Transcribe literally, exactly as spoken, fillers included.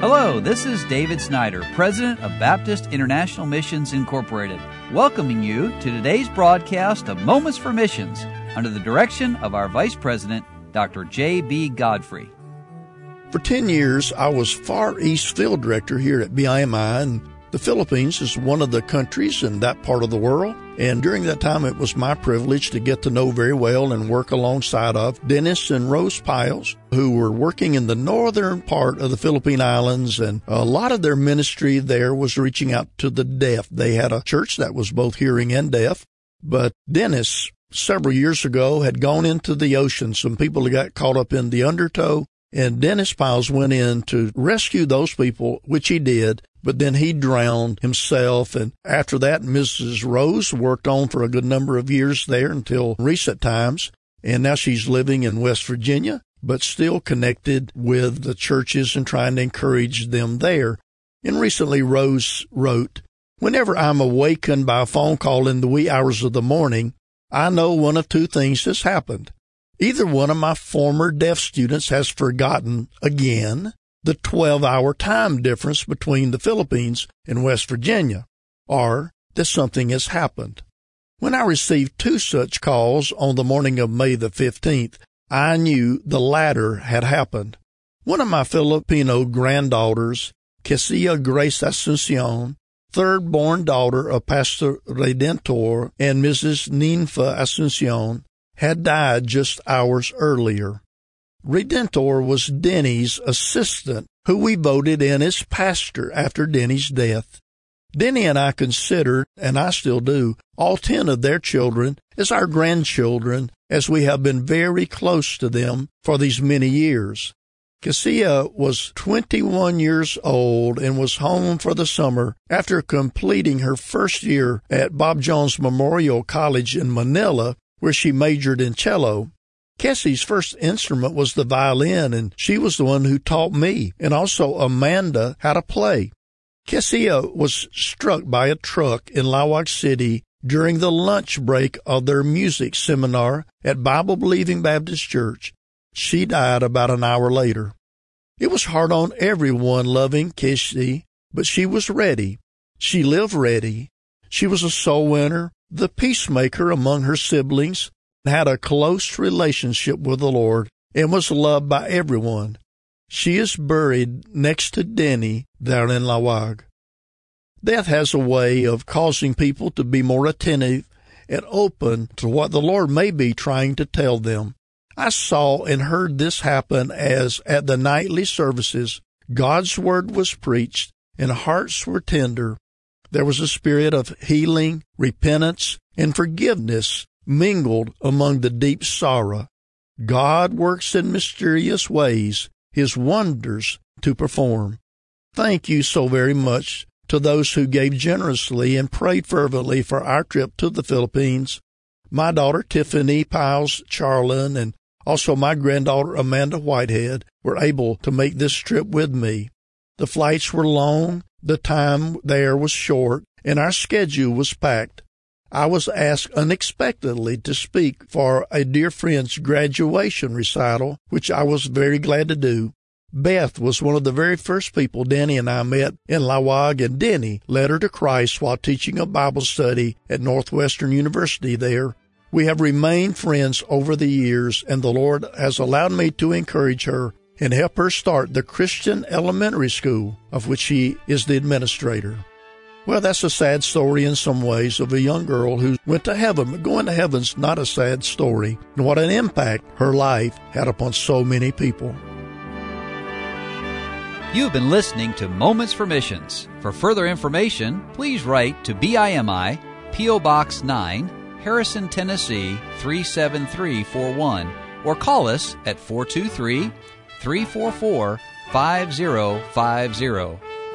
Hello, this is David Snyder, President of Baptist International Missions Incorporated, welcoming you to today's broadcast of Moments for Missions under the direction of our Vice President, Doctor J B. Godfrey. For ten years, I was Far East Field Director here at B I M I, and the Philippines is one of the countries in that part of the world. And during that time, it was my privilege to get to know very well and work alongside of Dennis and Rose Piles, who were working in the northern part of the Philippine Islands. And a lot of their ministry there was reaching out to the deaf. They had a church that was both hearing and deaf. But Dennis, several years ago, had gone into the ocean. Some people got caught up in the undertow. And Dennis Piles went in to rescue those people, which he did. But then he drowned himself, and after that, Missus Rose worked on for a good number of years there until recent times, and now she's living in West Virginia, but still connected with the churches and trying to encourage them there. And recently, Rose wrote, "Whenever I'm awakened by a phone call in the wee hours of the morning, I know one of two things has happened. Either one of my former deaf students has forgotten again the twelve-hour time difference between the Philippines and West Virginia, or that something has happened." When I received two such calls on the morning of May the fifteenth, I knew the latter had happened. One of my Filipino granddaughters, Cassia Grace Asuncion, third-born daughter of Pastor Redentor and Missus Ninfa Asuncion, had died just hours earlier. Redentor was Denny's assistant, who we voted in as pastor after Denny's death. Denny and I considered, and I still do, all ten of their children as our grandchildren, as we have been very close to them for these many years. Cassia was twenty-one years old and was home for the summer after completing her first year at Bob Jones Memorial College in Manila, where she majored in cello. Cassie's first instrument was the violin, and she was the one who taught me and also Amanda how to play. Cassia was struck by a truck in Laoag City during the lunch break of their music seminar at Bible-Believing Baptist Church. She died about an hour later. It was hard on everyone loving Cassia, but she was ready. She lived ready. She was a soul winner, the peacemaker among her siblings, had a close relationship with the Lord, and was loved by everyone. She is buried next to Denny there in Laoag. Death has a way of causing people to be more attentive and open to what the Lord may be trying to tell them. I saw and heard this happen as at the nightly services, God's word was preached and hearts were tender. There was a spirit of healing, repentance, and forgiveness mingled among the deep sorrow. God works in mysterious ways, his wonders to perform. Thank you so very much to those who gave generously and prayed fervently for our trip to the Philippines. My daughter Tiffany Piles Charlin and also my granddaughter Amanda Whitehead were able to make this trip with me. The flights were long, the time there was short, and our schedule was packed. I was asked unexpectedly to speak for a dear friend's graduation recital, which I was very glad to do. Beth was one of the very first people Denny and I met in Laoag, and Denny led her to Christ while teaching a Bible study at Northwestern University there. We have remained friends over the years, and the Lord has allowed me to encourage her and help her start the Christian Elementary School, of which she is the administrator. Well, that's a sad story in some ways of a young girl who went to heaven, but going to heaven's not a sad story, and what an impact her life had upon so many people. You've been listening to Moments for Missions. For further information, please write to B I M I, P O. Box nine, Harrison, Tennessee three seven three four one, or call us at four two three, three four four, five zero five zero.